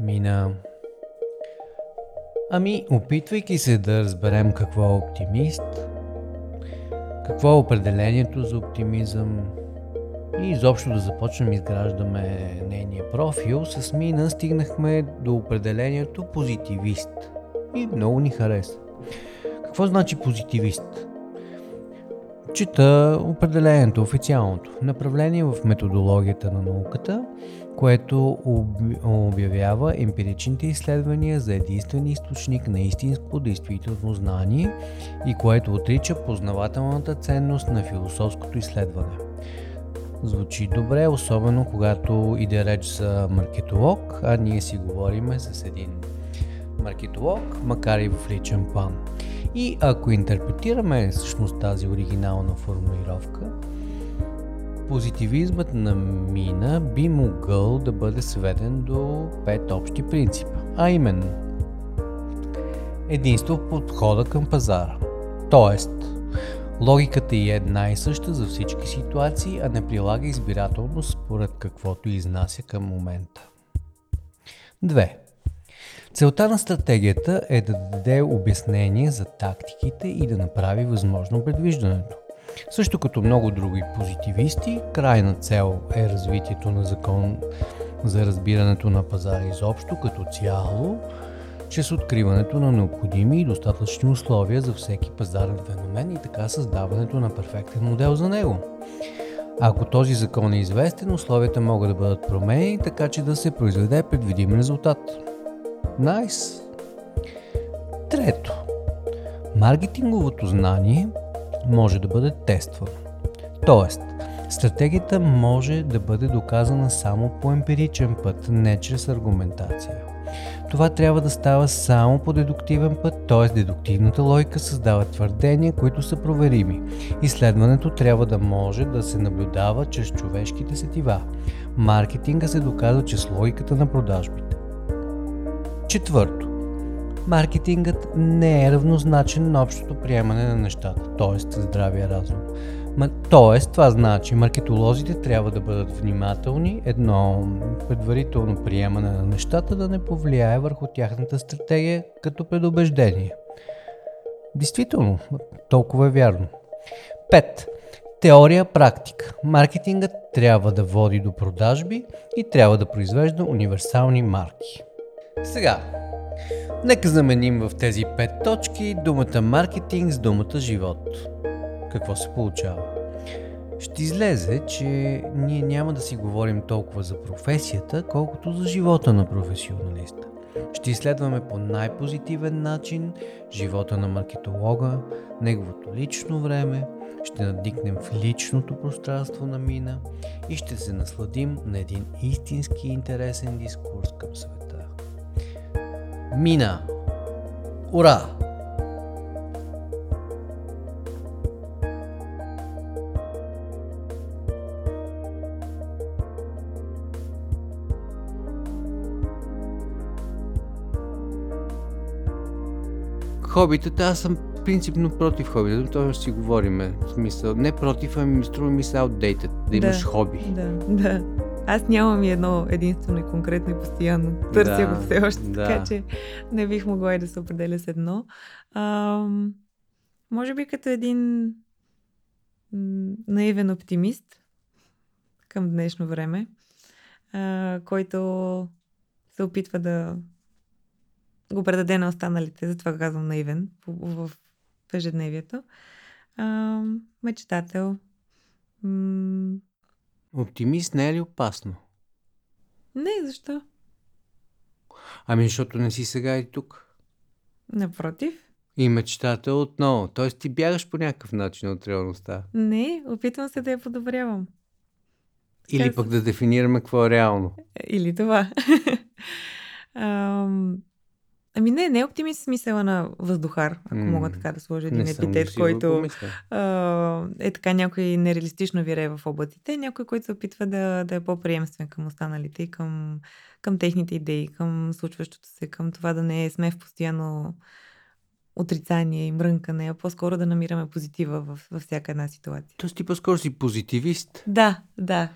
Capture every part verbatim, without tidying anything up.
мина. Ами, опитвайки се да разберем какво е оптимист, какво е определението за оптимизъм и изобщо да започнем изграждаме нейния профил, с Мина стигнахме до определението позитивист и много ни хареса. Какво значи позитивист? Чета определението, официалното направление в методологията на науката, което обявява емпиричните изследвания за единствен източник на истинско действително знание и което отрича познавателната ценност на философското изследване. Звучи добре, особено когато иде реч за маркетолог, а ние си говориме с един маркетолог, макар и в личен план. И ако интерпретираме всъщност тази оригинална формулировка, позитивизмът на Мина би могъл да бъде сведен до пет общи принципа, а именно единство в подхода към пазара, т.е. логиката е една и съща за всички ситуации, а не прилага избирателност според каквото изнася към момента. Две. Целта на стратегията е да даде обяснение за тактиките и да направи възможно предвиждането. Също като много други позитивисти, крайна цел е развитието на закон за разбирането на пазара изобщо като цяло, чрез откриването на необходими и достатъчни условия за всеки пазарен феномен и така създаването на перфектен модел за него. Ако този закон е известен, условията могат да бъдат променени, така че да се произведе предвидим резултат. Найс! Трето. Маркетинговото знание може да бъде тествано. Тоест, стратегията може да бъде доказана само по емпиричен път, не чрез аргументация. Това трябва да става само по дедуктивен път, т.е. дедуктивната логика създава твърдения, които са проверими. Изследването трябва да може да се наблюдава чрез човешките сетива. Маркетинга се доказва чрез логиката на продажбите. Четвърто. Маркетингът не е равнозначен на общото приемане на нещата, т.е. здравия разум. Ма, т.е. това значи, маркетолозите трябва да бъдат внимателни, едно предварително приемане на нещата да не повлияе върху тяхната стратегия като предубеждение. Действително, толкова е вярно. Пет. Теория-практика. Маркетингът трябва да води до продажби и трябва да произвежда универсални марки. Сега, нека заменим в тези пет точки думата маркетинг с думата живот. Какво се получава? Ще излезе, че ние няма да си говорим толкова за професията, колкото за живота на професионалиста. Ще изследваме по най-позитивен начин живота на маркетолога, неговото лично време, ще надникнем в личното пространство на Мина и ще се насладим на един истински интересен дискурс към света. Мина! Ура! Хобитата, аз съм принципно против хобитата, това ще си говорим, в смисъл, не против, ами струва ми се outdated, да, да имаш хобби. Да, да. Аз нямам и едно единствено и конкретно и постоянно. Търся да, го все още, да. Така че не бих могла и да се определя с едно. А, може би като един наивен оптимист към днешно време, а, който се опитва да го предаде на останалите, затова казвам наивен в ежедневието. А, мечтател. М- Оптимист не е ли опасно? Не, защо? Ами, защото не си сега и тук. Напротив. И мечтател отново. Тоест ти бягаш по някакъв начин от реалността. Не, опитвам се да я подобрявам. Или Сказ... пък да дефинираме какво е реално. Или това. Ам... Ами не, не е оптимист в смисъла на въздухар, ако mm. мога така да сложа един не епитет, който а, е така някой нереалистично вирее в облаците, някой, който се опитва да, да е по-приемствен към останалите и към, към техните идеи, към случващото се, към това да не сме в постоянно отрицание и мрънкане, а по-скоро да намираме позитива във, във всяка една ситуация. Тоест ти по-скоро си позитивист? Да, да.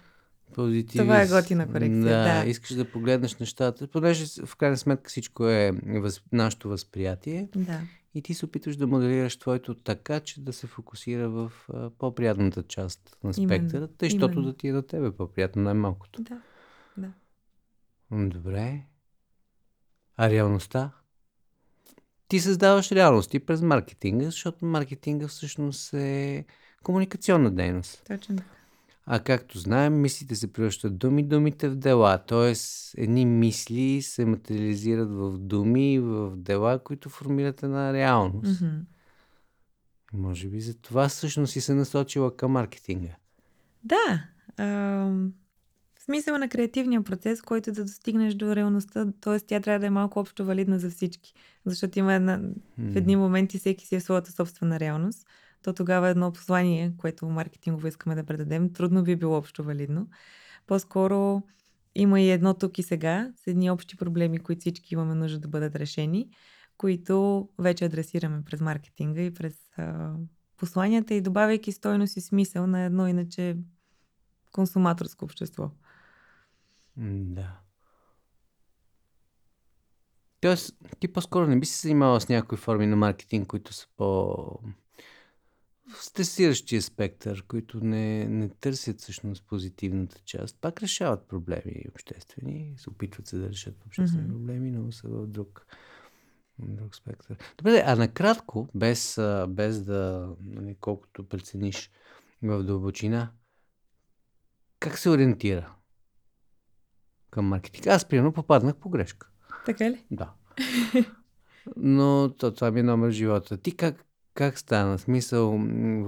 позитивизъм. Това е готина корекция. Да, да. Искаш да погледнеш нещата, понеже в крайна сметка всичко е въз... нашето възприятие. Да. И ти се опитваш да моделираш твоето така, че да се фокусира в а, по-приятната част на спектъра, тъй, защото да ти е на тебе по-приятно най-малкото. Да, да. Добре. А реалността? Ти създаваш реалности през маркетинга, защото маркетинга всъщност е комуникационна дейност. Точно така. А както знаем, мислите се превръщат думи, думите в дела. Тоест, едни мисли се материализират в думи, в дела, които формират една реалност. Mm-hmm. Може би за това всъщност си се насочила към маркетинга. Да. А, в смисъл на креативния процес, който да достигнеш до реалността, т.е. тя трябва да е малко общо валидна за всички. Защото има една... Mm-hmm. в едни моменти всеки си е в своята собствена реалност. То тогава едно послание, което маркетингово искаме да предадем, трудно би било общо валидно. По-скоро има и едно тук и сега, с едни общи проблеми, които всички имаме нужда да бъдат решени, които вече адресираме през маркетинга и през а, посланията и добавяйки стойност и смисъл на едно иначе консуматорско общество. Да. Тоест, ти по-скоро не би се занимавала с някои форми на маркетинг, които са по... в стресиращия спектър, които не, не търсят всъщност позитивната част, пак решават проблеми обществени, се опитват се да решат обществени mm-hmm. проблеми, но са в друг, друг спектър. Добре, а накратко, без, без да колкото прецениш в дълбочина, как се ориентира към маркетинг? Аз, примерно, попаднах по грешка. Така ли? Да. Но то, това ми е номер в живота. Ти как Как стана? В смисъл,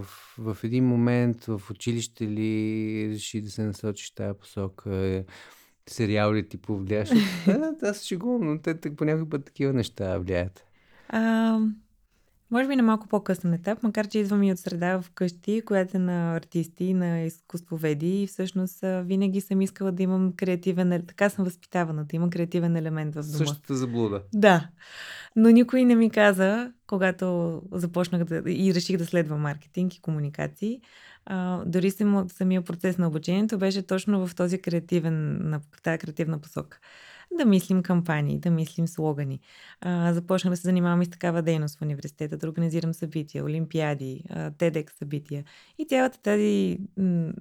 в, в един момент в училище ли реши да се насочиш тая посока? Сериал ли ти повлияш? Да, да, се шегувам, но те по някой път такива неща влияят. А, може би на малко по-късен етап, макар че идвам и от среда вкъщи, която е на артисти, на изкуствоведи и всъщност винаги съм искала да имам креативен, така съм възпитавана, да имам креативен елемент в дома. Същата заблуда. Да. Но никой не ми каза, когато започнах да, и реших да следвам маркетинг и комуникации. А, дори съм, самия процес на обучението беше точно в този креативен, на тази креативна посока. Да мислим кампании, да мислим слогани. А, започнах да се занимавам и с такава дейност в университета, да организирам събития, олимпиади, TEDx събития. И цялата тази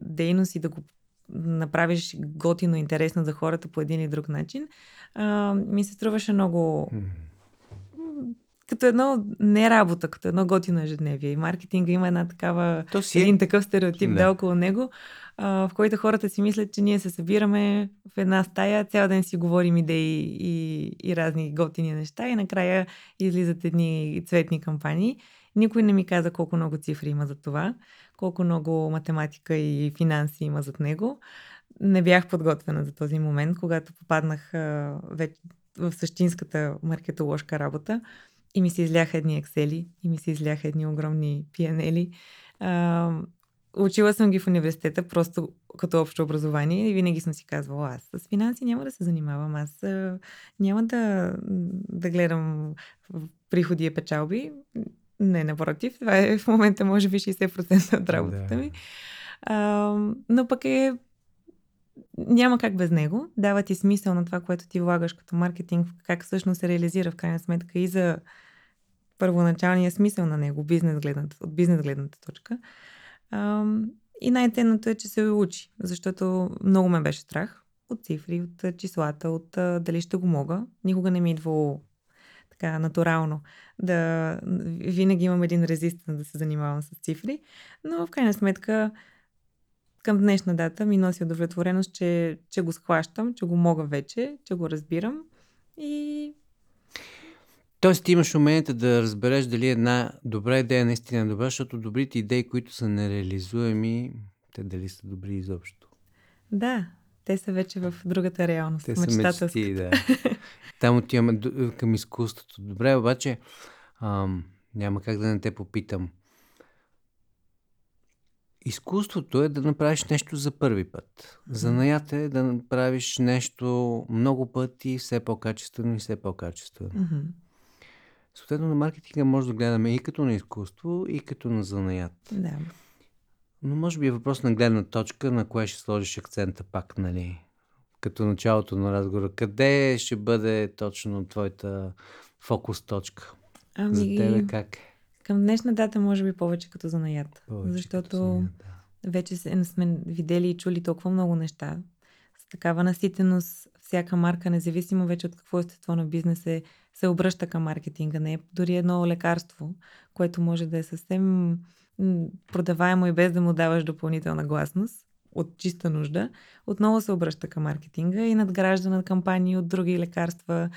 дейност и да го направиш готино, интересно за хората по един или друг начин, а, ми се струваше много... като едно не работа, като едно готино ежедневие. И маркетинга има една такава, е... един такъв стереотип да. да около него, а, в който хората си мислят, че ние се събираме в една стая, цял ден си говорим идеи и, и разни готини неща и накрая излизат едни цветни кампании. Никой не ми каза колко много цифри има за това, колко много математика и финанси има зад него. Не бях подготвена за този момент, когато попаднах а, вече в същинската маркетоложка работа. И ми се изляха едни ексели, и ми се изляха едни огромни пи ен ел. А, учила съм ги в университета, просто като общо образование и винаги съм си казвала, аз с финанси няма да се занимавам, аз а, няма да, да гледам приходи и печалби. Не, напротив, това е в момента може би шейсет процента от работата ми. А, но пък е няма как без него. Дава ти смисъл на това, което ти влагаш като маркетинг, как всъщност се реализира в крайна сметка и за първоначалния смисъл на него, бизнес гледната, от бизнес гледната точка. И най-тенното е, че се учи, защото много ме беше страх от цифри, от числата, от дали ще го мога. Никога не ми идвало така натурално. Да, винаги имам един резистент да се занимавам с цифри, но в крайна сметка към днешна дата ми носи удовлетвореност, че, че го схващам, че го мога вече, че го разбирам. И... Тоест ти имаш умението да разбереш дали една добра идея наистина е добра, защото добрите идеи, които са нереализуеми, те дали са добри изобщо. Да, те са вече в другата реалност. Те са мечти, да. Там отиваме към изкуството. Добре, обаче ам, няма как да не те попитам. Изкуството е да направиш нещо за първи път. Занаята е да направиш нещо много пъти, все по-качествено и все по-качествено. Mm-hmm. Съответно на маркетинга може да гледаме и като на изкуство, и като на занаят. Да. Но може би е въпрос на гледна точка, на кое ще сложиш акцента пак, нали? Като началото на разговора. Къде ще бъде точно твоята фокус точка? Ами, за тебе как е? Към днешна дата може би повече като занаят. Повече защото занаят, да. Вече сме видели и чули толкова много неща. С такава наситеност всяка марка, независимо вече от какво естество на бизнеса, се обръща към маркетинга. Не е дори едно лекарство, което може да е съвсем продаваемо и без да му даваш допълнителна гласност от чиста нужда, отново се обръща към маркетинга и надгражда на кампании от други лекарства.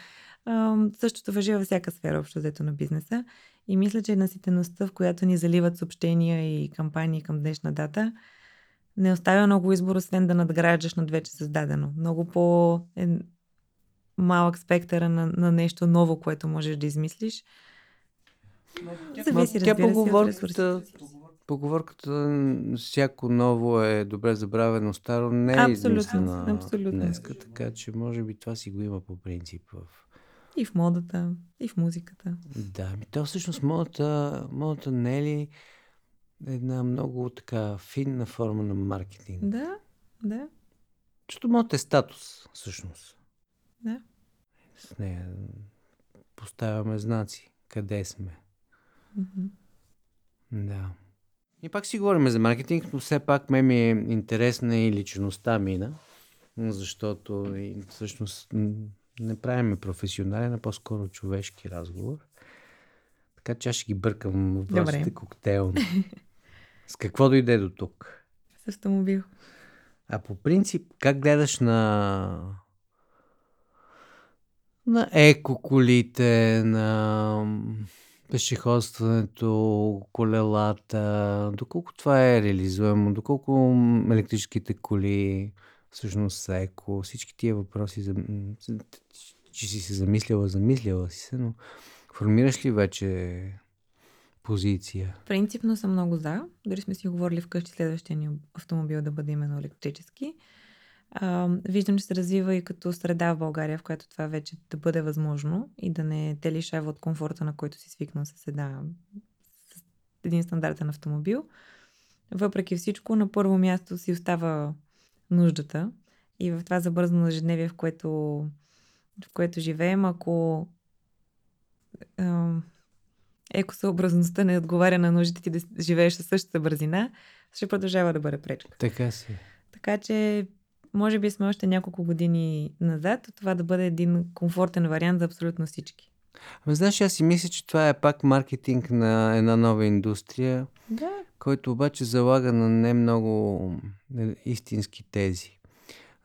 Същото важи във всяка сфера общо взето на бизнеса. И мисля, че наситеността, в която ни заливат съобщения и кампании към днешна дата, не оставя много избор, освен да надграждаш над вече създадено. Много по-малък спектър на, на нещо ново, което можеш да измислиш. Зависи, разбира поговорката, се, поговорката всяко ново е добре забравено, старо не е абсолютно, измислено абсолютно. Днеска, така че може би това си го има по принцип в... И в модата, и в музиката. Да, ми то всъщност модата, модата не е ли една много така финна форма на маркетинг? Да, да. Защото модата е статус, всъщност. Да. С нея поставяме знаци, къде сме. Mm-hmm. Да. И пак си говорим за маркетинг, но все пак ме ми е интересна и личността мина, защото и всъщност не правим професионален, а по-скоро човешки разговор. Така че аз ще ги бъркам въпросите коктейлно. С какво дойде до тук? С автомобил. А по принцип, как гледаш на на екоколите, на пешеходстването, колелата, доколко това е реализуемо, доколко електрическите коли всъщност са еко, всички тия въпроси, за... че си се замисляла, замисляла си се, но формираш ли вече позиция? Принципно съм много за. Дори сме си говорили вкъщи следващия ни автомобил да бъде именно електрически. А, виждам, че се развива и като среда в България, в която това вече да бъде възможно и да не те лишава от комфорта, на който си свикнал с една, с един стандартен автомобил. Въпреки всичко, на първо място си остава нуждата и в това забързано ежедневие, в което, в което живеем, ако екосъобразността не отговаря на нуждите ти да живееш със същата бързина, ще продължава да бъде пречка. Така си. Така че може би сме още няколко години назад, това да бъде един комфортен вариант за абсолютно всички. Ама знаеш, аз си мисля, че това е пак маркетинг на една нова индустрия, да. Който обаче залага на не много истински тези.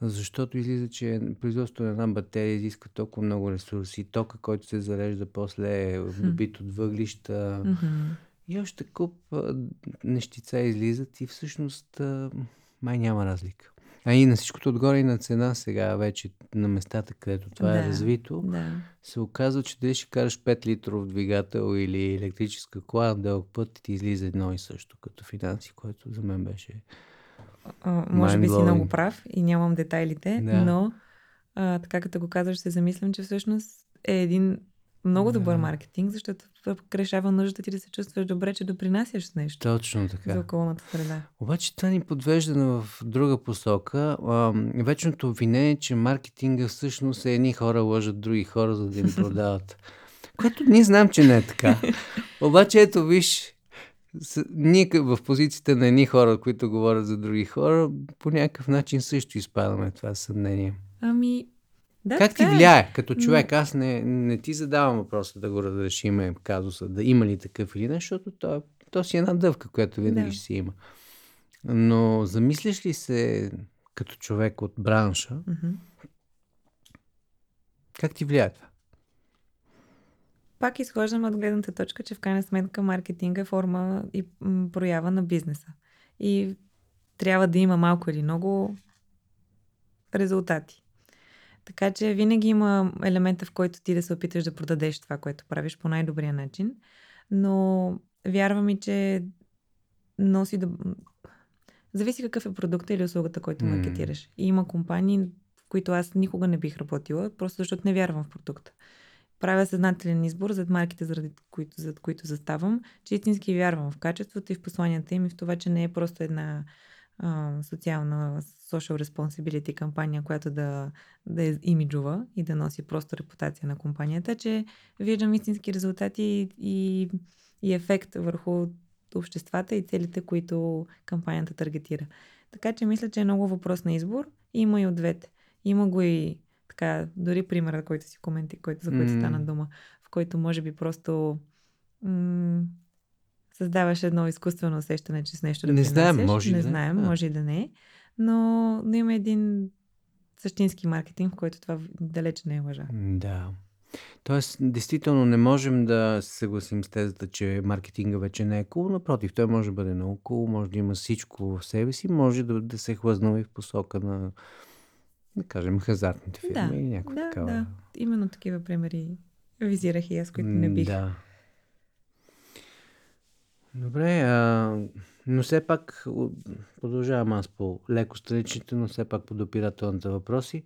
Защото излиза, че производството на една батерия изиска толкова много ресурси. Тока, който се зарежда после е добит от въглища. Mm-hmm. И още куп нещица излизат и всъщност май няма разлика. А и на всичкото отгоре и на цена сега вече на местата, където това да, е развито, да. Се оказва, че дали ще караш пет литров двигател или електрическа кола, дълъг път ти излиза едно и също като финанси, което за мен беше... Uh, може би си много прав и нямам детайлите, да. Но а, така като го казваш, се замислям, че всъщност е един много добър да. Маркетинг, защото решава нуждата ти да се чувстваш добре, че допринасяш с нещо. Точно така. За околната среда. Обаче това ни подвежда в друга посока. А, вечното обвинение, че маркетинга всъщност е едни хора лъжат други хора, за да им продават. Което ние знам, че не е така. Обаче ето виж... Ние в позицията на едни хора, които говорят за други хора, по някакъв начин също изпадаме това съмнение. Ами, да, как ти влияе като човек? Аз не, не ти задавам въпроса да го разрешиме казуса, да има ли такъв или не, защото то, то си е една дъвка, която винаги да. Ще си има. Но замислиш ли се като човек от бранша, mm-hmm. как ти влияе това? Пак изхождам от гледната точка, че в крайна сметка маркетинга е форма и проява на бизнеса. И трябва да има малко или много резултати. Така че винаги има елемента, в който ти да се опиташ да продадеш това, което правиш по най-добрия начин. Но вярвам и, че носи да... Зависи какъв е продукта или услугата, който mm. маркетираш. И има компании, в които аз никога не бих работила, просто защото не вярвам в продукта. правя съзнателен избор зад марките, заради които, зад които заставам, че истински вярвам в качеството и в посланията им и в това, че не е просто една а, социална social responsibility кампания, която да, да е имиджова и да носи просто репутация на компанията, че виждам истински резултати и, и ефект върху обществата и целите, които кампанията таргетира. Така че мисля, че е много въпрос на избор. Има и от двете. Има го и така, дори примера, който си коменти, който, за който mm. стана дума, в който може би просто м- създаваш едно изкуствено усещане, че с нещо да не знаем, може не да. знаем, може и да не. Но, но има един същински маркетинг, в който това далеч не е лъжа. Да. Тоест, действително не можем да се съгласим с тезата, че маркетинга вече не е cool. Напротив, той може да бъде много cool, може да има всичко в себе си, може да, да се хлъзнува и в посока на, да кажем, хазартните фирми да, и някаква да, такава. Да, именно такива примери визирах и аз, които не бих. Да. Добре, а, но все пак продължавам аз по леко страничните, но все пак по допирателните въпроси.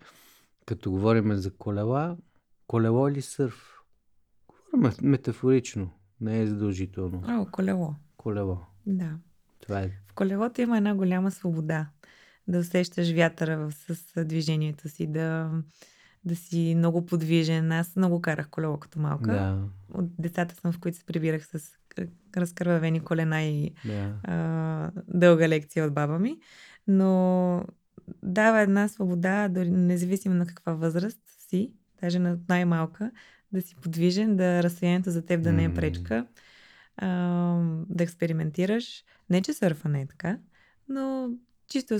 Като говорим за колела, колело или сърф? Говорим метафорично, не е задължително. А, колело. Колело. Да. Това е. В колелото има една голяма свобода. Да усещаш вятъра с движението си, да, да си много подвижен. Аз много карах колело като малка. Да. От децата съм, в които се прибирах с разкървавени колена и да. а, дълга лекция от баба ми. Но дава една свобода, дори независимо на каква възраст си, даже на най-малка, да си подвижен, да разстоянието за теб да не е пречка, а, да експериментираш. Не, че сърфа не е така, но чисто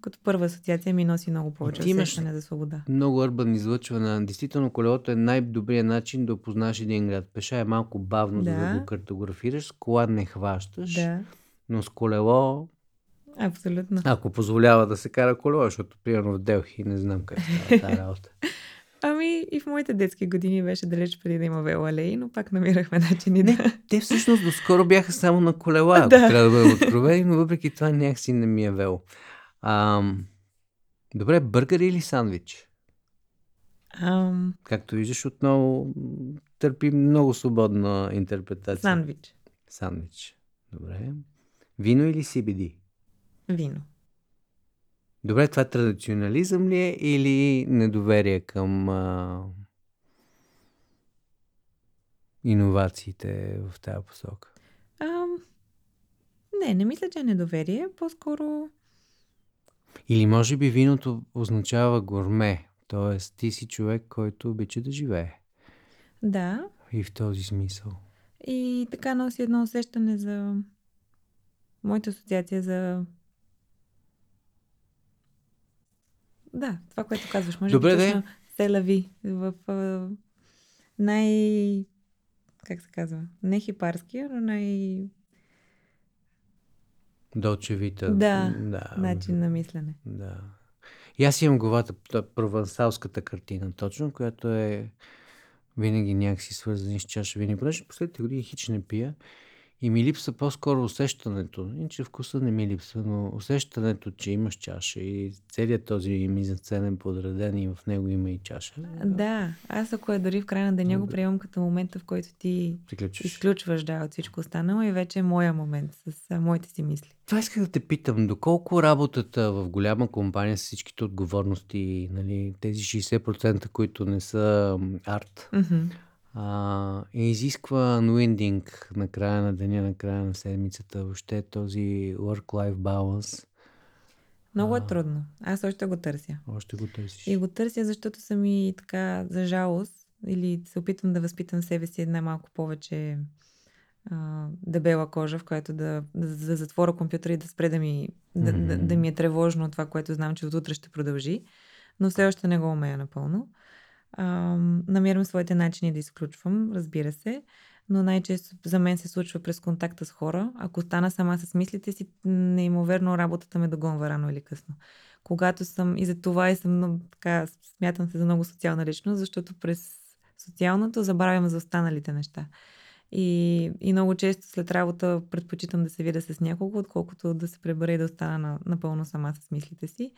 като първа асоциация ми носи много повече усещане за свобода. Много урбан излъчване. Действително колелото е най-добрият начин да опознаеш един град. Пеша е малко бавно, да, за да го картографираш, с кола не хващаш, да, но с колело... Абсолютно. Ако позволява да се кара колело, защото примерно в Делхи не знам как става тази работа. Ами и в моите детски години беше далеч преди да има велоалеи, но пак намирахме начини да... Не, те всъщност доскоро бяха само на колела, ако да. трябва да бъдем откровени, но въпреки това някакси не ми е вело. Ам... Добре, бъргър или сандвич? Ам... Както виждаш, отново търпи много свободна интерпретация. Сандвич. Сандвич. Добре. Вино или си би ди? Вино. Добре, това традиционализъм ли е или недоверие към а... иновациите в тази посока? А, не, не мисля, че е недоверие. По-скоро... Или може би виното означава гурме. Тоест ти си човек, който обича да живее. Да. И в този смисъл. И така носи едно усещане за... Моята асоциация за... Да, това, което казваш. Може Добре, би точно Селави в а, най... Как се казва? Не хипарския, но най... Долчевита. Да, да, начин на мислене. Да. И аз имам главата, провансалската картина, точно, която е винаги някакси свързани с чаша вино. Понеже последните години хич не пия и ми липсва по-скоро усещането. Иначе вкуса не ми липсва, но усещането, че имаш чаша и целият този мизанценен подреден и в него има и чаша. Да, аз ако е дори в края на деня го приемам като момента, в който ти Приключиш. изключваш да, от всичко останало и вече е моя момент с а, моите си мисли. Това исках да те питам. Доколко работата в голяма компания с всичките отговорности, нали, тези шейсет процента, които не са арт, mm-hmm. Uh, изисква unwinding на края на деня, на края на седмицата, въобще този work-life balance. Много uh, е трудно. Аз още го търся. Още го търсиш. И го търся, защото съм и така за жалост или се опитвам да възпитам себе си една малко повече uh, дебела кожа, в която да, да затворя компютъра и да спре да ми, да, mm-hmm. да, да ми е тревожно това, което знам, че от утре ще продължи. Но все още не го умея напълно. Uh, намирам своите начини да изключвам, разбира се, но най-често за мен се случва през контакта с хора. Ако стана сама с мислите си, неимоверно работата ме догонва рано или късно. Когато съм, и за това и съм така, смятам се за много социална личност, защото през социалното забравям за останалите неща. И, и много често след работа предпочитам да се видя с някого, отколкото да се пребера и да остана на, напълно сама с мислите си.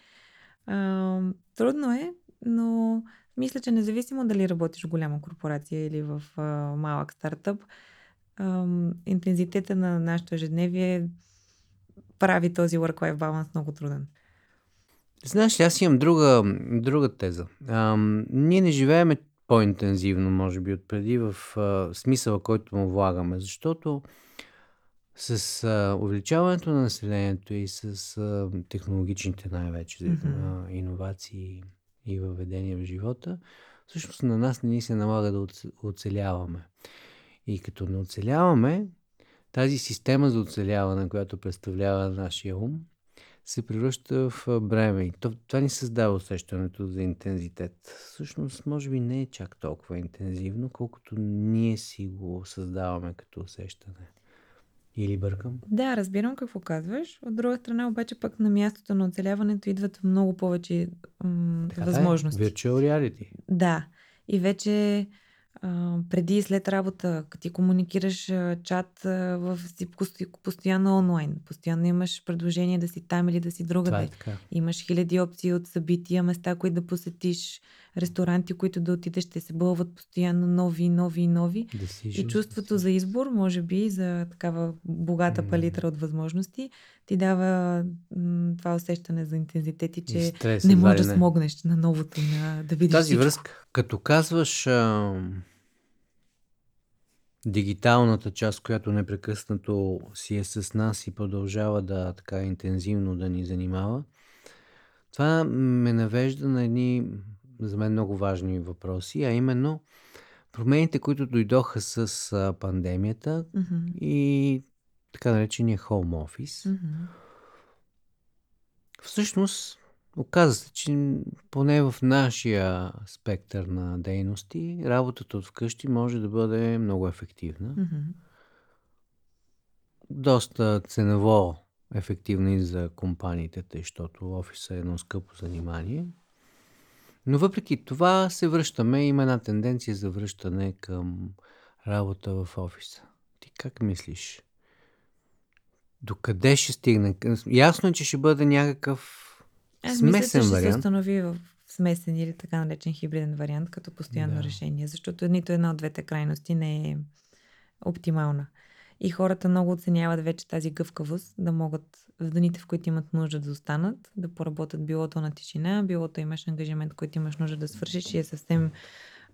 Uh, трудно е. но мисля, че независимо дали работиш в голяма корпорация или в а, малък стартъп, а, интензитета на нашето ежедневие прави този work-life balance много труден. Знаеш ли, аз имам друга, друга теза. А, ние не живеем по-интензивно, може би, отпреди в а, смисъла, който му влагаме, защото с а, увеличаването на населението и с а, технологичните най-вече mm-hmm. иновации и въведения в живота, всъщност на нас не ни се налага да оцеляваме. И като не оцеляваме, тази система за оцеляване, която представлява нашия ум, се превръща в бреме. И това ни създава усещането за интензитет. Всъщност, може би не е чак толкова интензивно, колкото ние си го създаваме като усещане. Или бъркам? Да, разбирам какво казваш. От друга страна, обаче пък на мястото на оцеляването идват много повече м- така, възможности. Така е, virtual reality. Да. И вече а, преди и след работа, като ти комуникираш а, чат а, в постоянно онлайн, постоянно имаш предложение да си там или да си другаде. Е имаш хиляди опции от събития, места, които да посетиш, ресторанти, които да отидеш, ще се бълват постоянно нови, нови, нови. Decision, и чувството decision. За избор, може би, за такава богата mm. палитра от възможности, ти дава м- това усещане за интензитет и че и стрес, не можеш да смогнеш на новото, на да видиш тази всичко. Връзка, като казваш а, дигиталната част, която непрекъснато си е с нас и продължава да така интензивно да ни занимава, това ме навежда на едни за мен много важни въпроси, а именно промените, които дойдоха с а, пандемията mm-hmm. и така наречения home office. Mm-hmm. Всъщност, оказа се, че поне в нашия спектър на дейности, работата от вкъщи може да бъде много ефективна. Mm-hmm. Доста ценово ефективна и за компаниите, защото офиса е едно скъпо занимание. Но въпреки това се връщаме, има една тенденция за връщане към работа в офиса. Ти как мислиш? Докъде ще стигне? Ясно е, че ще бъде някакъв смесен вариант. Аз мисля, че ще се установи в смесен или така наречен хибриден вариант като постоянно да. решение, защото нито една от двете крайности не е оптимална. И хората много оценяват вече тази гъвкавост, да могат в дните, в които имат нужда да останат, да поработят билото на тишина, билото имаш ангажимент, който имаш нужда да свършиш и е съвсем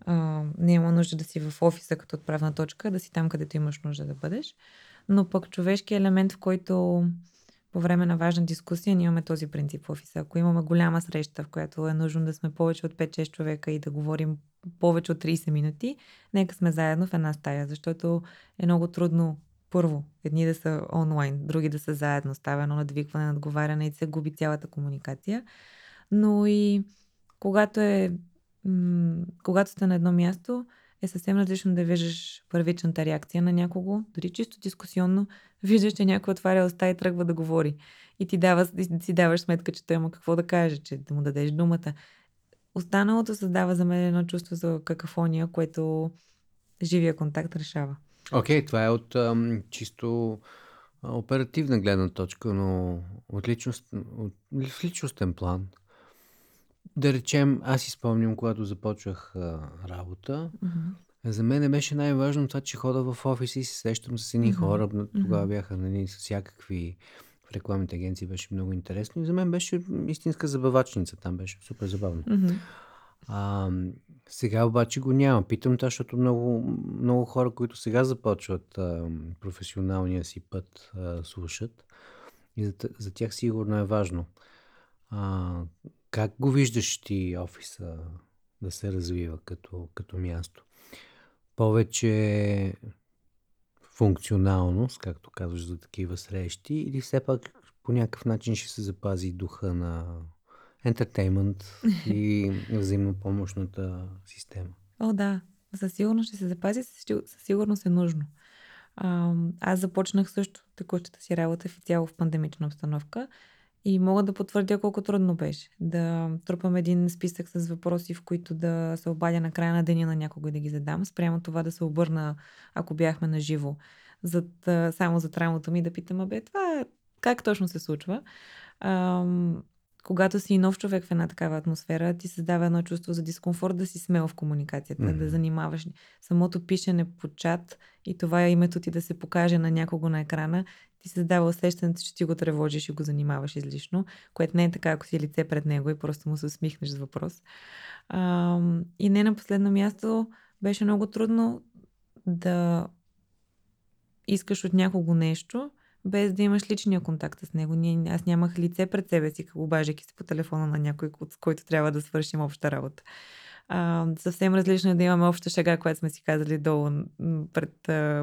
а, не има нужда да си в офиса като отправна точка, да си там, където имаш нужда да бъдеш. Но пък човешки елемент, в който по време на важна дискусия ние имаме този принцип в офиса. Ако имаме голяма среща, в която е нужно да сме повече от пет-шест човека и да говорим повече от трийсет минути, нека сме заедно в една стая, защото е много трудно първо, едни да са онлайн, други да са заедно, става едно надвикване, надговаряне и се губи цялата комуникация. Но и когато е, м- когато сте на едно място, е съвсем различно да виждаш първичната реакция на някого, дори чисто дискусионно, виждаш, че някой отваря уста и тръгва да говори. И ти дава, си даваш сметка, че той има какво да каже, че да му дадеш думата. Останалото създава за мен едно чувство за какафония, което живия контакт решава. Окей, okay, това е от ам, чисто оперативна гледна точка, но от личност, от, в личностен план. Да речем, аз си спомням, когато започвах а, работа, mm-hmm. за мен беше най-важно това, че хода в офиса и се срещам с едни mm-hmm. хора. Тогава бяха нали, с всякакви в рекламните агенции, беше много интересно и за мен беше истинска забавачница. Там беше супер забавно. Mm-hmm. А, сега обаче го няма. Питам това, защото много, много хора, които сега започват а, професионалния си път, а, слушат и за, за тях сигурно е важно. А, как го виждаш ти офиса да се развива като, като място? Повече функционалност, както казваш, за такива срещи или все пак по някакъв начин ще се запази духа на ентертеймент и взаимопомощната система? О, да. Със сигурност ще се запази, със сигурност е нужно. А, аз започнах също текущата си работа в цяло в пандемична обстановка и мога да потвърдя колко трудно беше да трупам един списък с въпроси, в които да се обадя на края на деня на някого и да ги задам. Спрямо това да се обърна, ако бяхме на живо, зад, само зад рамото ми да питам, а бе, това как точно се случва? Ам... когато си нов човек в една такава атмосфера, ти създава едно чувство за дискомфорт да си смел в комуникацията, mm-hmm. да занимаваш. Самото пишене по чат и това е името ти да се покаже на някого на екрана, ти създава усещането, че ти го тревожиш и го занимаваш излишно, което не е така, ако си лице пред него и просто му се усмихнеш с въпрос. А, и не на последно място, беше много трудно да искаш от някого нещо, без да имаш личния контакт с него. Аз нямах лице пред себе си, обаждайки се по телефона на някой, с който трябва да свършим обща работа. А, съвсем различно е да имаме обща шега, която сме си казали долу пред,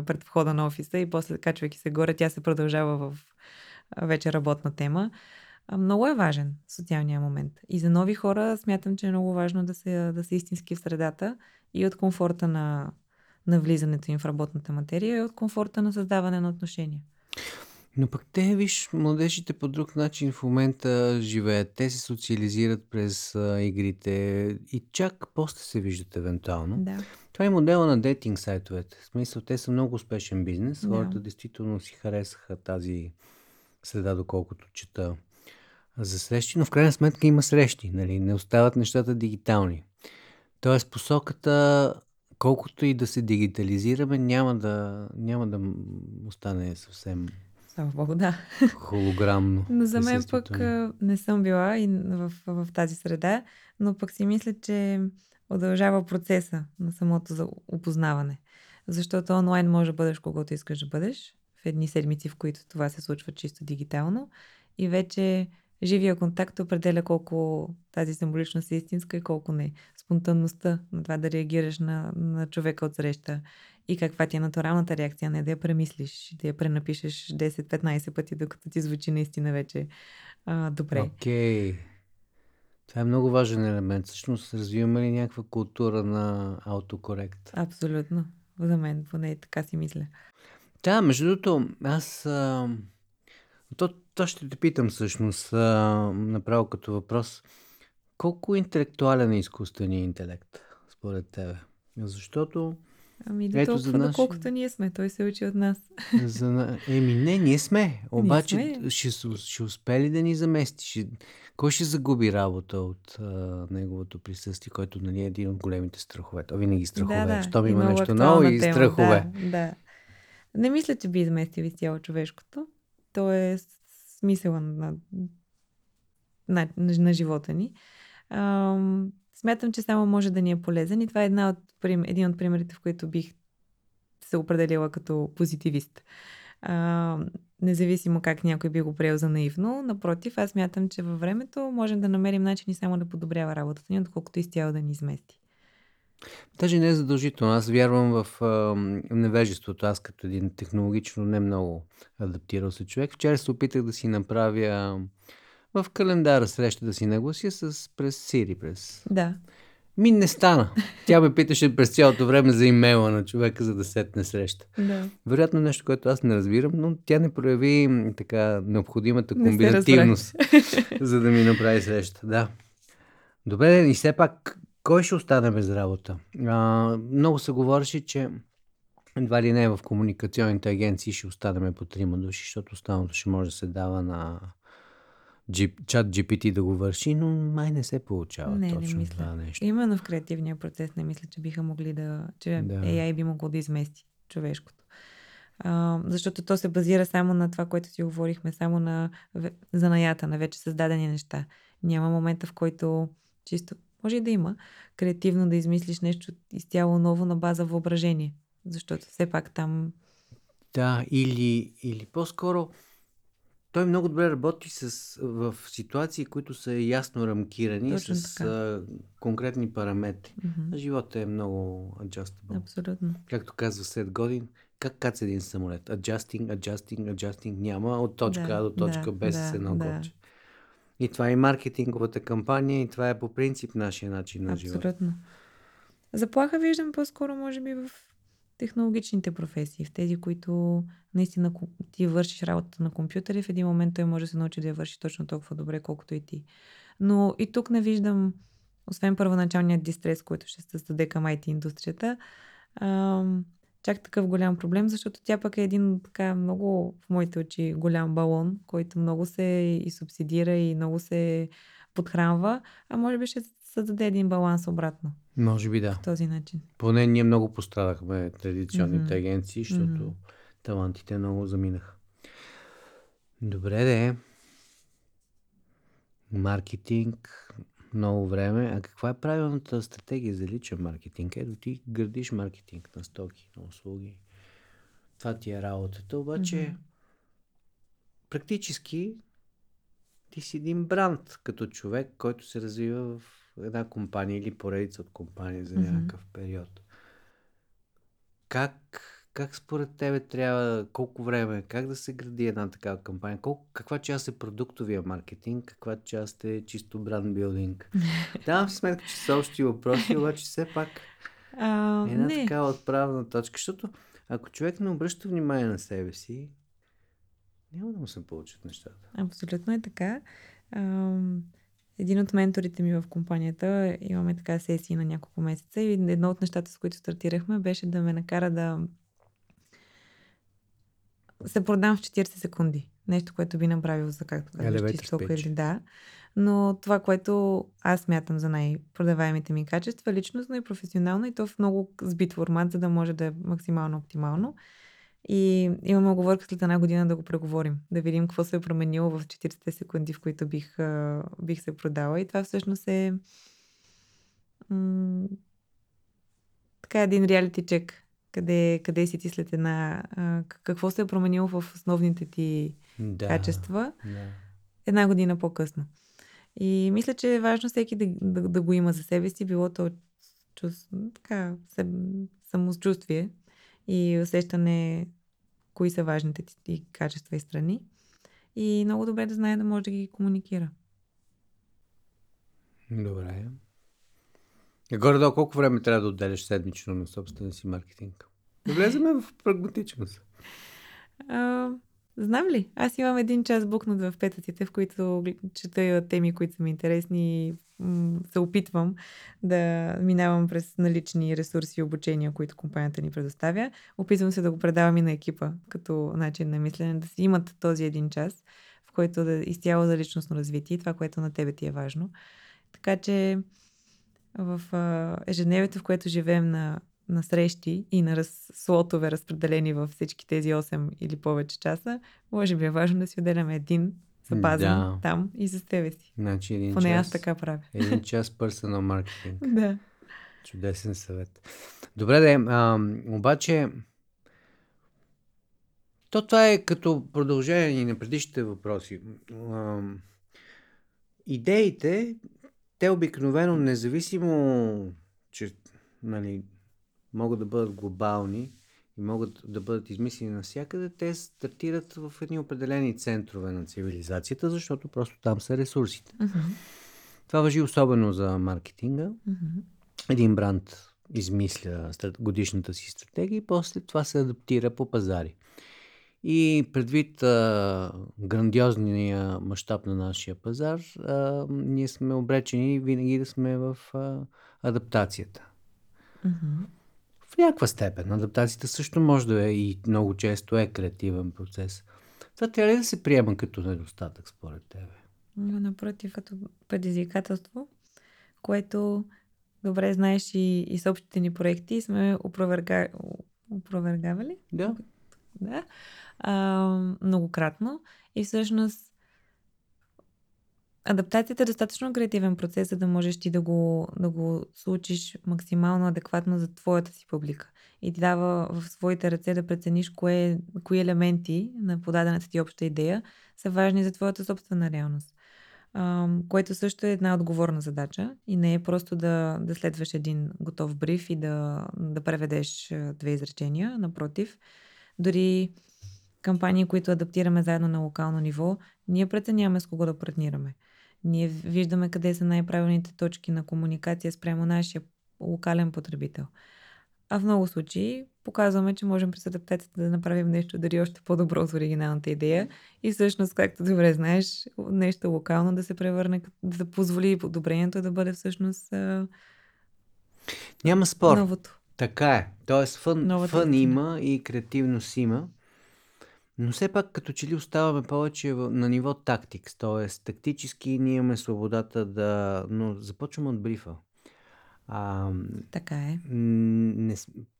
пред входа на офиса и после качвайки се горе, тя се продължава в вече работна тема. А, много е важен социалния момент. И за нови хора смятам, че е много важно да се, да се истински в средата и от комфорта на, на влизането им в работната материя и от комфорта на създаване на отношения. Но пък те, виж, младежите по друг начин в момента живеят. Те се социализират през а, игрите и чак после се виждат евентуално. Да. Това е модела на дейтинг сайтовете. В смисъл, те са много успешен бизнес. Хората да. действително си харесаха тази среда, доколкото чета за срещи, но в крайна сметка има срещи. Нали? Не остават нещата дигитални. Тоест посоката... Колкото и да се дигитализираме, няма да, няма да остане съвсем Богу, да. холограмно. Но за мен пък не съм била и в, в тази среда, но пък си мисля, че удължава процеса на самото за опознаване. Защото онлайн може да бъдеш когото искаш да бъдеш, в едни седмици, в които това се случва чисто дигитално. И вече живия контакт определя колко тази символичност е истинска и колко не. Спонтанността на това да реагираш на, на човека от среща и каква ти е натуралната реакция, не да я премислиш, да я пренапишеш десет-петнайсет пъти, докато ти звучи наистина вече а, добре. Окей. Okay. Това е много важен елемент. Всъщност развиваме ли някаква култура на аутокорект? Абсолютно. За мен поне така си мисля. Да, между другото, аз... А... То, то ще те питам всъщност направо като въпрос. Колко интелектуален е изкуственият интелект според тебе? Защото... Ами до толкова, наш... доколкото ние сме. Той се учи от нас. За... Еми не, ние сме. Обаче ние сме. Ще, ще успе ли да ни замести? Ще... Кой ще загуби работа от а, неговото присъствие, който нали, е един от големите страхове? То винаги страхове. Да, да. Щом има нещо ново и тема. Страхове. Да, да. Не мисля, че би изместил изцяло човешкото. То е смисъла на, на, на живота ни. А, смятам, че само може да ни е полезен и това е една от, един от примерите, в които бих се определила като позитивист. А, независимо как някой би го приел за наивно, напротив, аз смятам, че във времето можем да намерим начини само да подобрява работата ни, отколкото изцяло да ни измести. Даже не е задължително. Аз вярвам в а, невежеството. Аз като един технологично не много адаптирал се човек. Вчера се опитах да си направя в календара среща да си наглася с, през Siri. През... Да. Ми не стана. Тя ме питаше през цялото време за имейла на човека, за да сетне среща. Да. Вероятно нещо, което аз не разбирам, но тя не прояви така необходимата комбинативност, за да ми направи среща. Да. Добре, и все пак кой ще остане без работа? А, много се говореше, че едва ли не в комуникационните агенции ще останем по трима души, защото останалото ще може да се дава на чат джи пи ти да го върши, но май не се получава не, точно не това нещо. Именно в креативния процес не мисля, че биха могли да... че да. ей ай би могло да измести човешкото. А, защото то се базира само на това, което си говорихме, само на занаята, на вече създадени неща. Няма момента, в който чисто... Може и да има. Креативно да измислиш нещо изцяло ново на база въображение. Защото все пак там... Да, или, или по-скоро той много добре работи с, в ситуации, които са ясно рамкирани. Точно с така. Конкретни параметри. Mm-hmm. Животът е много adjustable. Абсолютно. Както казва Сет Годин, как кац един самолет? Adjusting, adjusting, adjusting. Няма от точка да, А до точка да, без да, едно горче. Да. И това е маркетинговата кампания, и това е по принцип нашия начин на живота. Абсолютно. Заплаха виждам по-скоро, може би, в технологичните професии, в тези, които наистина ти вършиш работата на компютъра и в един момент той може да се научи да я върши точно толкова добре, колкото и ти. Но и тук не виждам, освен първоначалният дистрес, който ще се създаде към ай ти индустрията, чак такъв голям проблем, защото тя пък е един така много, в моите очи, голям балон, който много се и субсидира и много се подхранва, а може би ще създаде един баланс обратно. Може би да. По този начин. Поне ние много пострадахме традиционните mm-hmm. агенции, защото mm-hmm. талантите много заминаха. Добре де. Маркетинг, много време. А каква е правилната стратегия за личен маркетинг? Ето ти градиш маркетинг на стоки, на услуги. Това ти е работата. Обаче mm-hmm. практически ти си един бранд като човек, който се развива в една компания или поредица от компания за някакъв mm-hmm. период. Как, как според тебе трябва, колко време, как да се гради една такава кампания? Колко, каква част е продуктовия маркетинг, каква част е чисто брандбилдинг? Давам сметка, че са общи въпроси, обаче все пак uh, една не. такава отправна точка, защото ако човек не обръща внимание на себе си, няма да му се получат нещата. Абсолютно е така. Uh... Един от менторите ми в компанията, имаме така сесии на няколко месеца и едно от нещата, с които стартирахме, беше да ме накара да се продам в четирийсет секунди. Нещо, което би направил за, както казваш, чисто или да. Но това, което аз смятам за най-продаваемите ми качества, личностно и професионално, и то в много сбит формат, за да може да е максимално оптимално. И имаме оговорка след една година да го преговорим, да видим какво се е променило в четирийсет секунди, в които бих, бих се продала. И това всъщност е м- така един реалити чек. Къде, къде си ти след една... Какво се е променило в основните ти да, качества да. Една година по-късно. И мисля, че е важно всеки да, да, да го има за себе си, било то чувств, така, самочувствие и усещане кои са важните ти качества и страни. И много добре да знае да може да ги комуникира. Добре. Горе-долу колко време трябва да отделяш седмично на собствения си маркетинг? Да влеземе в прагматичност. А, знам ли? Аз имам един час букнат в петъците, в които чета теми, които са ми интересни, се опитвам да минавам през налични ресурси и обучения, които компанията ни предоставя. Опитвам се да го предавам и на екипа, като начин на мислене, да си имат този един час, в който да изцяло за личностно развитие и това, което на тебе ти е важно. Така че в ежедневието, в което живеем на, на срещи и на раз, слотове, разпределени във всички тези осем или повече часа, може би е важно да си отделяме един запазен да. Там и за себе си. Значи един Поне час, аз така правя. Един час персонал маркетинг. Да. Чудесен съвет. Добре, да е, а, обаче то това е като продължение на предишните въпроси. А, идеите, те обикновено, независимо, че нали, могат да бъдат глобални, могат да бъдат измислени навсякъде, те стартират в едни определени центрове на цивилизацията, защото просто там са ресурсите. Uh-huh. Това важи особено за маркетинга. Uh-huh. Един бранд измисля годишната си стратегия и после това се адаптира по пазари. И предвид а, грандиозния мащаб на нашия пазар, а, ние сме обречени винаги да сме в а, адаптацията. Uh-huh. В някаква степен. Адаптацията също може да е и много често е креативен процес. Това трябва ли да се приема като недостатък според тебе? Но напротив, като предизвикателство, което добре знаеш и, и с общите ни проекти сме опроверга... опровергавали? Да. да. А, многократно. И всъщност адаптацията е достатъчно креативен процес, за да можеш ти да го, да го случиш максимално адекватно за твоята си публика. И ти дава в своите ръце да прецениш кое, кои елементи на подадената ти обща идея са важни за твоята собствена реалност. А, което също е една отговорна задача и не е просто да, да следваш един готов бриф и да, да преведеш две изречения. Напротив, дори кампании, които адаптираме заедно на локално ниво, ние преценяваме с кого да партнираме. Ние виждаме къде са най-правилните точки на комуникация спрямо нашия локален потребител. А в много случаи показваме, че можем през адаптацията да направим нещо дори още по-добро от оригиналната идея и всъщност, както добре знаеш, нещо локално да се превърне, да позволи подобрението да бъде всъщност а... Няма спор. Новото. Така е. Тоест фън, фън има и креативност има. Но все пак като че ли оставаме повече на ниво тактикс, т.е. тактически ние имаме свободата да... Но започваме от брифа. А, така е. Не,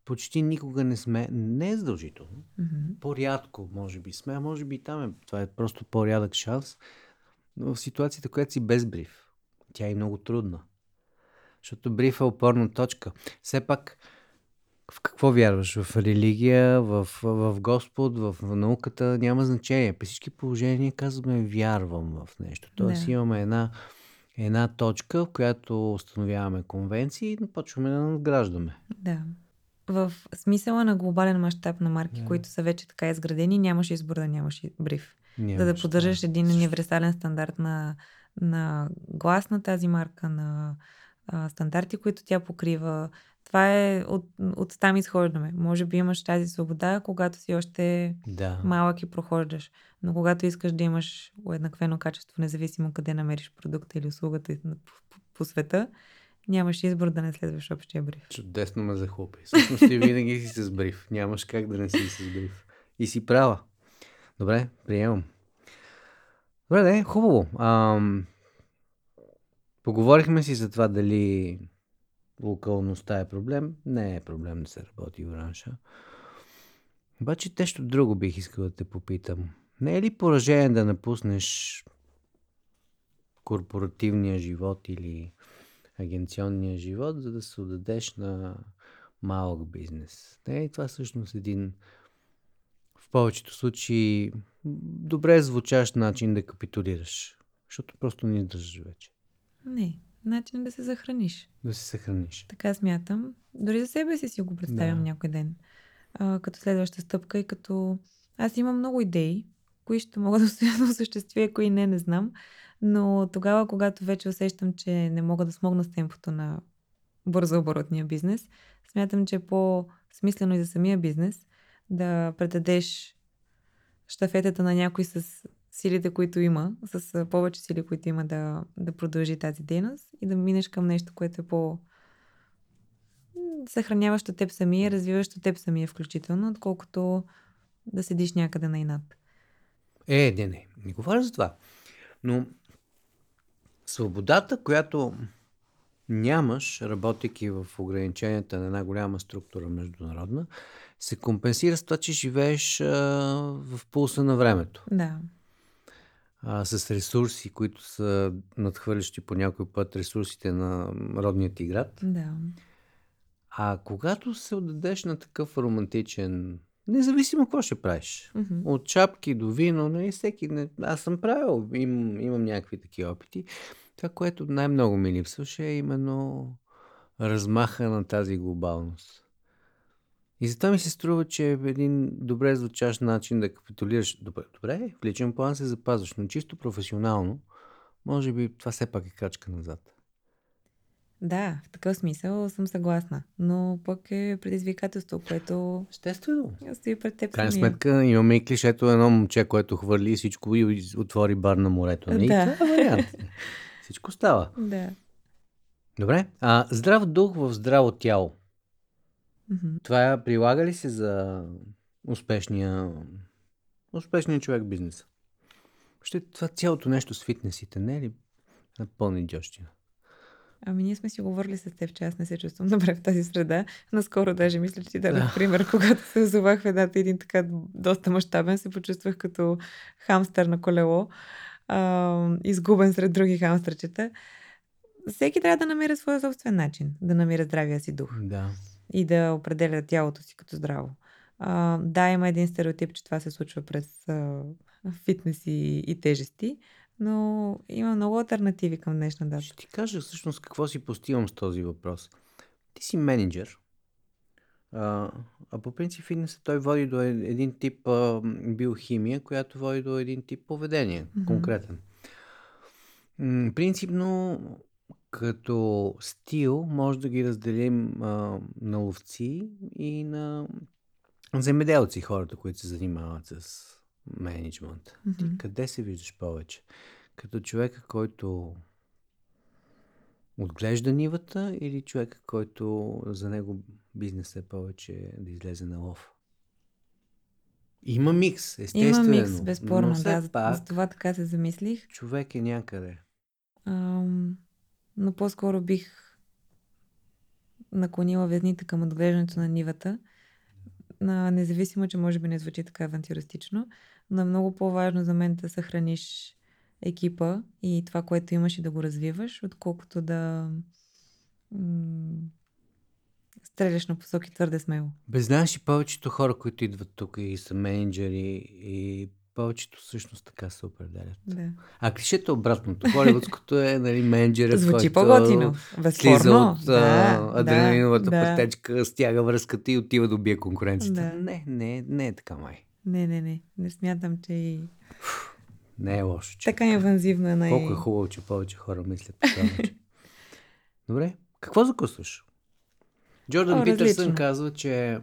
почти никога не сме... Не е задължително. Mm-hmm. По-рядко може би сме, а може би и там е. Това е просто по-рядък шанс. Но в ситуацията, която си без бриф, тя е много трудна. Защото бриф е опорна точка. Все пак... В какво вярваш? В религия, в, в Господ, в науката? Няма значение. При всички положения казваме вярвам в нещо. Тоест да. Имаме една, една точка, в която установяваме конвенции и почваме да надграждаме. Да. В смисъла на глобален мащаб на марки, да. Които са вече така изградени, нямаш избор да нямаш бриф. Нямаш, за да поддържаш да. един универсален стандарт на, на глас на тази марка, на а, стандарти, които тя покрива. Това е от, от там изхождаме. Може би имаш тази свобода, когато си още да. малък и прохождаш. Но когато искаш да имаш уеднаквено качество, независимо къде намериш продукта или услугата по, по света, нямаш избор да не следваш общия бриф. Чудесно ме захлопи. Всъщност ти винаги си с бриф. Нямаш как да не си с бриф. И си права. Добре, приемам. Добре, да е, хубаво. Ам... Поговорихме си за това дали... локалността е проблем. Не е проблем да се работи в бранша. Обаче нещо друго бих искал да те попитам. Не е ли поражение да напуснеш корпоративния живот или агенционния живот, за да се отдадеш на малък бизнес? Не е ли това всъщност един в повечето случаи добре звучащ начин да капитулираш? Защото просто не издържаш вече. Не. Начин да се захраниш. Да се съхраниш. Така смятам. Дори за себе си си го представям да. някой ден. А, като следваща стъпка и като... Аз имам много идеи, кои ще мога да осъществя, кои не, не знам. Но тогава, когато вече усещам, че не мога да смогна с темпото на бързооборотния бизнес, смятам, че е по-смислено и за самия бизнес да предадеш щафетата на някой с... силите, които има, с повече сили, които има да, да продължи тази дейност и да минеш към нещо, което е по... съхраняващо теб самия, развиващо теб самия включително, отколкото да седиш някъде на инат. Е, не, не. Не говоря за това. Но свободата, която нямаш, работейки в ограниченията на една голяма структура международна, се компенсира с това, че живееш а, в пулса на времето. Да. А, с ресурси, които са надхвърлящи по някой път ресурсите на родния ти град. Да. А когато се отдадеш на такъв романтичен, независимо какво ще правиш, mm-hmm. от чапки до вино, но и всеки, не... аз съм правил, им, имам някакви такива опити. Това, което най-много ми липсваше, е именно размаха на тази глобалност. И затова ми се струва, че е един добре звучащ начин да капитулираш. Добре, добре, в личен план се запазваш, но чисто професионално, може би това все пак е крачка назад. Да, в такъв смисъл съм съгласна, но пък е предизвикателство, което... Естествено. Стои пред теб. В крайна сметка имаме и клишето едно момче, което хвърли всичко и отвори бар на морето. Не? Да. Всичко става. Да. Добре, а здрав дух в здраво тяло. Mm-hmm. Това прилага ли се за успешния, успешния човек в бизнеса? Ще това цялото нещо с фитнесите, не е ли на пълни дьощина? Ами ние сме си говорили с теб, че аз не се чувствам добре в тази среда. Наскоро даже мисля, че ти дадох yeah. пример, когато се озовах в едната един така доста мащабен, се почувствах като хамстър на колело, а, изгубен сред други хамстърчета. Всеки трябва да намира своя собствен начин, да намира здравия си дух. Да. И да определя тялото си като здраво. А, да, има един стереотип, че това се случва през а, фитнес и, и тежести, но има много алтернативи към днешна дата. Ще ти кажа всъщност какво си постигам с този въпрос. Ти си менеджер, а, а по принцип фитнесът той води до един тип а, биохимия, която води до един тип поведение, mm-hmm. конкретен. М, принципно като стил може да ги разделим а, на ловци и на земеделци, хората, които се занимават с мениджмънт. Mm-hmm. Къде се виждаш повече? Като човека, който отглежда нивата или човек, който за него бизнес е повече да излезе на лов? Има микс, естествено. Има микс, безспорно, да. Пак, за това така се замислих. Човек е някъде. Ам, но по-скоро бих наклонила везните към отглеждането на нивата. На, независимо, че може би не звучи така авантюристично, но е много по-важно за мен да съхраниш екипа и това, което имаш и да го развиваш, отколкото да м- стреляш на посоки твърде смело. Без знаеш и повечето хора, които идват тук и са менеджери и повечето всъщност така се определят. Да. А клишето обратното. Холивудското е, нали, менеджерът, звучи по-готино. Слиза от да, адреналиновата да, пътечка, стяга връзката и отива да убие конкуренцията. Да. Не, не, не е така, май. Не, не, не. Не смятам, че и... Не е лошо. Че така инвазивна най... Колко е хубаво, че повече хора мислят така. Добре. Какво закусваш? Джордан О, Питерсън различно. Казва, че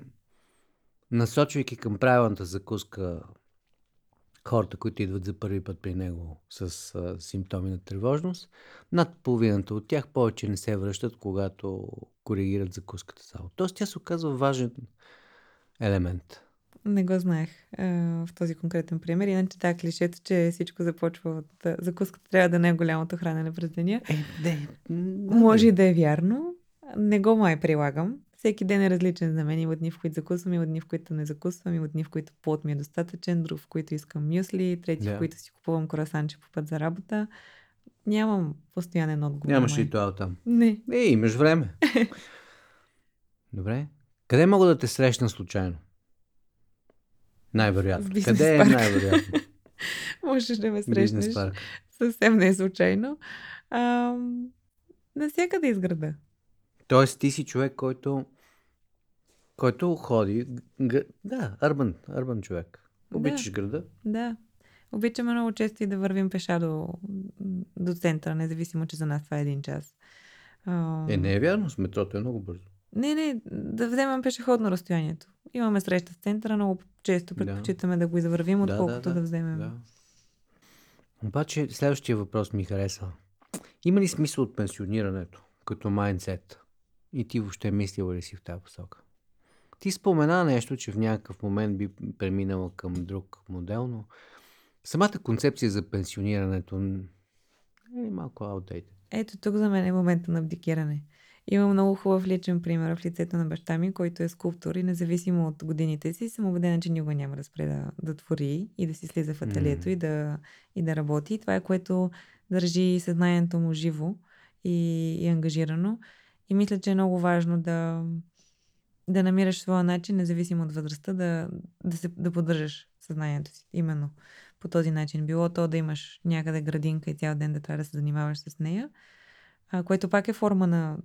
насочвайки към правилната закуска хората, които идват за първи път при него с а, симптоми на тревожност, над половината от тях повече не се връщат, когато коригират закуската само. Тоест тя се оказва важен елемент. Не го знаех а, в този конкретен пример. Иначе така клишето, че всичко започва от а, закуската трябва да не е голямото хранене през деня. Е, де, може и да е вярно. Не го май прилагам. Всеки ден е различен за мен. Има дни, в които закусвам, има дни, в които не закусвам, има дни, в които плод ми е достатъчен, друг, в които искам мюсли, трети, yeah. в които си купувам круасанче по път за работа. Нямам постоянен отговор. Нямаш ли това там? Не. Не, имаш време. Добре. Къде мога да те срещна случайно? Най-вероятно. Къде е най-вероятно? Можеш да ме срещнеш. Съвсем не е случайно. А, насякъде из града. Тоест ти си човек, който, който ходи... Да, арбан, арбан човек. Обичаш да, града. Да. Обичаме много често и да вървим пеша до, до центъра, независимо, че за нас това е един час. Е, не е вярно, с метрото е много бързо. Не, не, да вземем пешеходно разстоянието. Имаме среща с центъра, много често предпочитаме да, да го извървим, отколкото да, да, да вземем. Да. Обаче следващия въпрос ми хареса. Има ли смисъл от пенсионирането като майндсет? И ти въобще мислила ли си в тази посока? Ти спомена нещо, че в някакъв момент би преминала към друг модел, но самата концепция за пенсионирането е малко outdated. Ето тук за мен е момента на абдикиране. Имам много хубав личен пример в лицето на баща ми, който е скулптор и независимо от годините си, съм убедена, че никога няма да спре да, да твори и да си слиза в ателието mm. и, да, и да работи. Това е което държи съзнанието му живо и, и ангажирано. И мисля, че е много важно да, да намираш своя начин, независимо от възрастта, да, да, се, да поддържаш съзнанието си. Именно по този начин. Било то да имаш някъде градинка и цял ден да трябва да се занимаваш с нея, а, което пак е форма на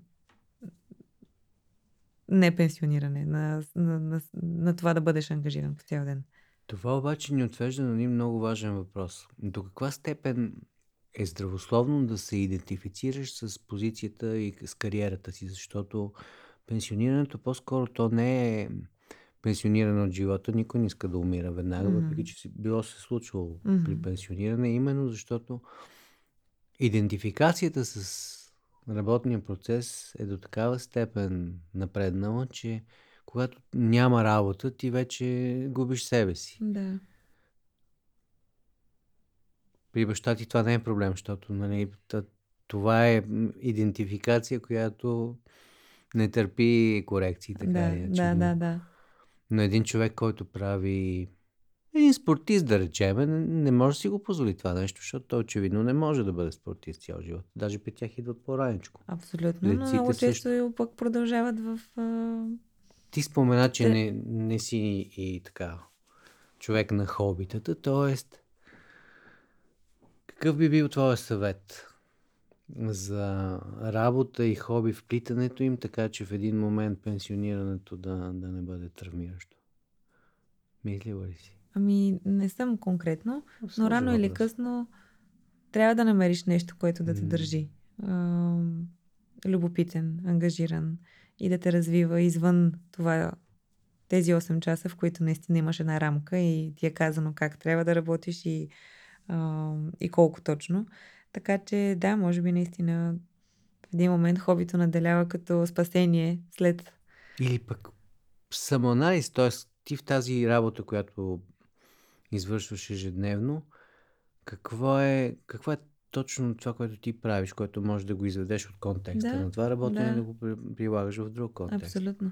не пенсиониране, на, на, на, на това да бъдеш ангажиран в цял ден. Това обаче ни отвежда на един много важен въпрос. До каква степен е здравословно да се идентифицираш с позицията и с кариерата си, защото пенсионирането по-скоро то не е пенсиониране от живота, никой не иска да умира веднага, mm-hmm. въпреки че било се случвало mm-hmm. при пенсиониране, именно защото идентификацията с работния процес е до такава степен напреднала, че когато няма работа, ти вече губиш себе си. Да. При баща ти това не е проблем, защото нали, това е идентификация, която не търпи корекции. Така да, е, да, да, да. Но един човек, който прави един спортист, да речем, не може да си го позволи това нещо, защото той очевидно не може да бъде спортист цял живот. Даже при тях идват по-раничко. Абсолютно, Леците но много често също... пък продължават в... Ти спомена, че Те... не, не си и така човек на хобитата, т.е. какъв би бил твой съвет за работа и хоби, вплитането им, така че в един момент пенсионирането да, да не бъде травмиращо? Мислила ли си? Ами не съм конкретно, Абсолютно, но рано да. Или късно трябва да намериш нещо, което да те държи. А, любопитен, ангажиран и да те развива извън това тези осем часа, в които наистина имаш една рамка и ти е казано как трябва да работиш и и колко точно. Така че да, може би наистина в един момент хобито наделява като спасение след... Или пък самоанализ, т.е. ти в тази работа, която извършваш ежедневно, какво е, какво е точно това, което ти правиш, което можеш да го изведеш от контекста да, на това работене, да. да го прилагаш в друг контекст. Абсолютно.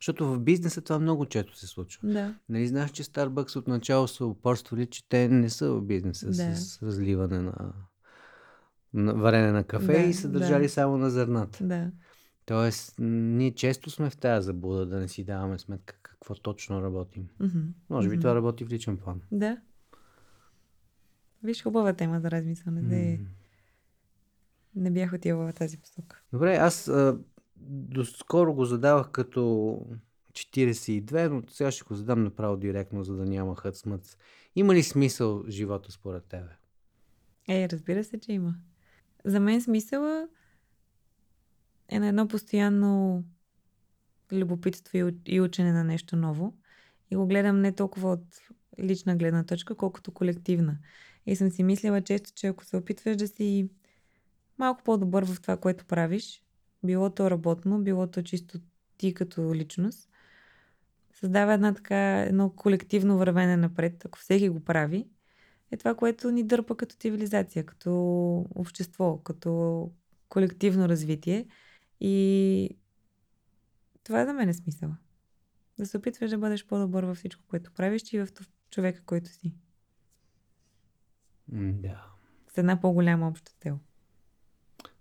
Защото в бизнеса това много често се случва. Да. Нали, знаеш, че Старбъкс отначало са упорствали, че те не са в бизнеса да. с разливане на, на варене на кафе да, и са държали да. само на зърната. Да. Тоест, ние често сме в тази заблуда да не си даваме сметка какво точно работим. Mm-hmm. Може би mm-hmm. това работи в личен план. Да. Виж, хубава тема за размислене. Mm-hmm. Не бях отивала в тази посока. Добре, аз а, доскоро го задавах като четирийсет и две, но сега ще го задам направо директно, за да няма хъцмъц. Има ли смисъл живота според тебе? Е, разбира се, че има. За мен смисъла е на едно постоянно любопитство и учене на нещо ново. И го гледам не толкова от лична гледна точка, колкото колективна. И съм си мислила често, че ако се опитваш да си малко по-добър в това, което правиш, било то работно, било то чисто ти като личност, създава една така, едно колективно вървене напред. Ако всеки го прави, е това, което ни дърпа като цивилизация, като общество, като колективно развитие. И това за мен е смисъла. Да се опитваш да бъдеш по-добър във всичко, което правиш и в човека, който си. Да. С една по-голяма обща цел.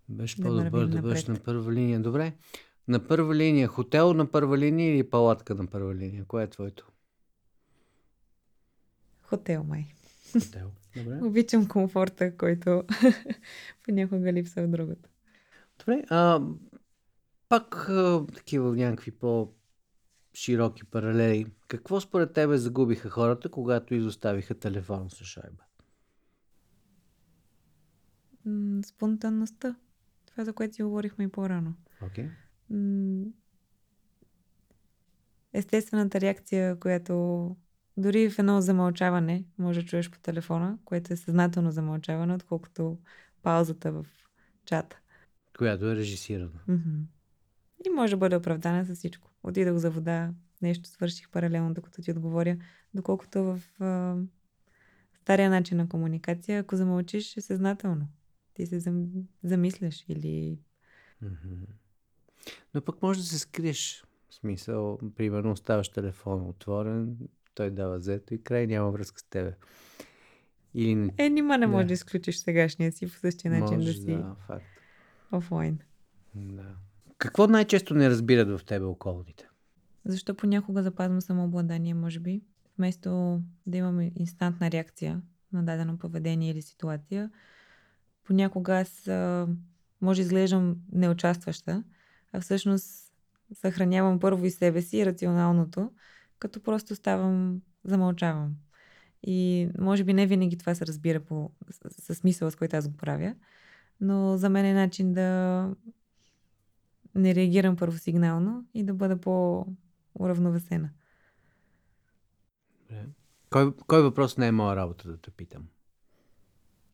Беше да по-добър да бъдеш на първа линия. Добре. На първа линия. Хотел на първа линия или палатка на първа линия? Кое е твоето? Хотел, май. Хотел. Добре. Обичам комфорта, който понякога липса в другото. Добре. А, пак а, такива някакви по- широки паралели. Какво според тебе загубиха хората, когато изоставиха телефон с шайба? Спонтанността. Това, за което си говорихме и по-рано. Okay. Естествената реакция, която дори в едно замълчаване може да чуеш по телефона, което е съзнателно замълчаване, отколкото паузата в чата. Която е режисирана. Mm-hmm. И може да бъде оправдана с всичко. Отидох за вода, нещо свърших паралелно, докато ти отговоря. Доколкото в а, стария начин на комуникация, ако замълчиш, е съзнателно. Ти се зам... замисляш или... Mm-hmm. Но пък може да се скриеш. В смисъл, примерно, оставаш телефона отворен, той дава зето и край, няма връзка с тебе. Или... Е, нима не можеш да. да изключиш сегашния си по същия начин можеш, да си да, факт. Офлайн. Да. Какво най-често не разбират в тебе околните? Защо понякога запазвам самообладание, може би. Вместо да имаме инстантна реакция на дадено поведение или ситуация, понякога аз може изглеждам неучастваща, а всъщност съхранявам първо и себе си и рационалното, като просто ставам, замълчавам. И може би не винаги това се разбира по, с, с смисъла, с който аз го правя, но за мен е начин да не реагирам първосигнално и да бъда по-уравновесена. Кой, кой въпрос не е моя работа да те питам?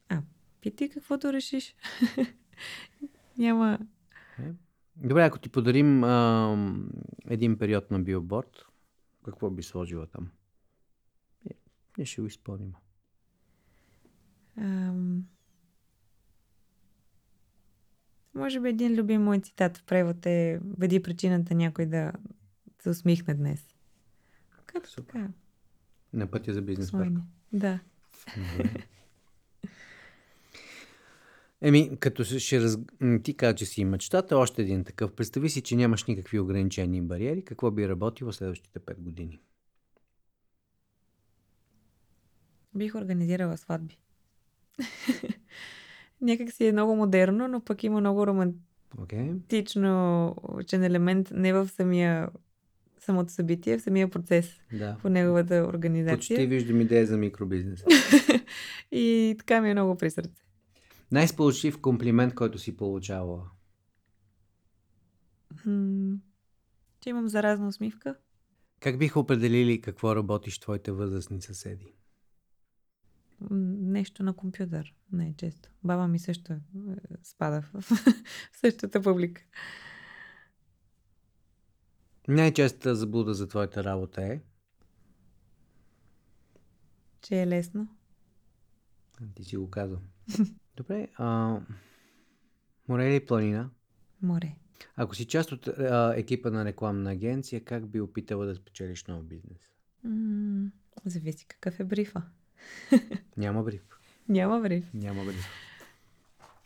А, питай каквото решиш. Няма... Добре, ако ти подарим а, един период на билборд, какво би сложила там? Ние ще го изпълним. Ам... Може би един любим мой цитат в превод е "Бъди причината някой да се усмихне днес". Като Супер. Така. На пътя за бизнес парк. Да. Добре. Еми, като ще раз... ти кажа, че си и мечтата, още един такъв. Представи си, че нямаш никакви ограничения и бариери. Какво би работило следващите пет години? Бих организирала сватби. Някак си е много модерно, но пък има много романтично okay. елемент не в самия самото събитие, в самия процес да. по неговата организация. Почти виждам идея за микробизнес. И така ми е много при сърце. Най-сполучлив комплимент, който си получавала? М- че имам заразна усмивка. Как бих определили какво работиш твоите възрастни съседи? нещо на компютър. Не, често. Баба ми също спада в същата публика. Най-честата заблуда за твоята работа е? Че е лесно. Ти си го казал. Добре. А... Море или планина? Море. Ако си част от а, екипа на рекламна агенция, как би опитала да спечелиш нов бизнес? М-м, зависи какъв е брифа. Няма бриф. Няма бриф. Няма бриф.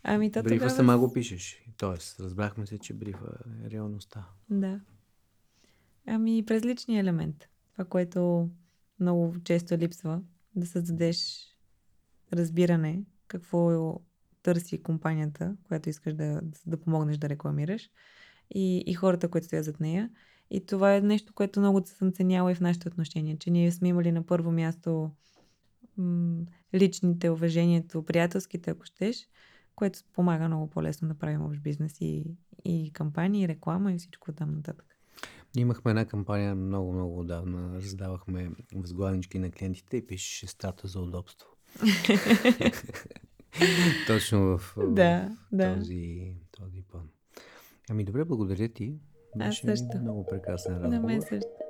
Ами, то брифа тогава... сама го пишеш. Тоест, разбрахме се, че брифа е реалността. Да. Ами, през личния елемент. Това, което много често липсва, да създадеш разбиране какво търси компанията, която искаш да, да помогнеш да рекламираш, и, и хората, които стоят зад нея. И това е нещо, което много съм ценяла и в нашите отношения, че ние сме имали на първо място м- личните, уважението, приятелските, ако щеш, което помага много по-лесно да правим общ бизнес и, и кампании, и реклама, и всичко там нататък. Имахме една кампания много-много отдавна. Раздавахме възглавнички на клиентите и пишеше стата за удобство. Точно в, да, в да. този, този план. Ами добре, благодаря ти. Беше много прекрасен разговор. На мен също.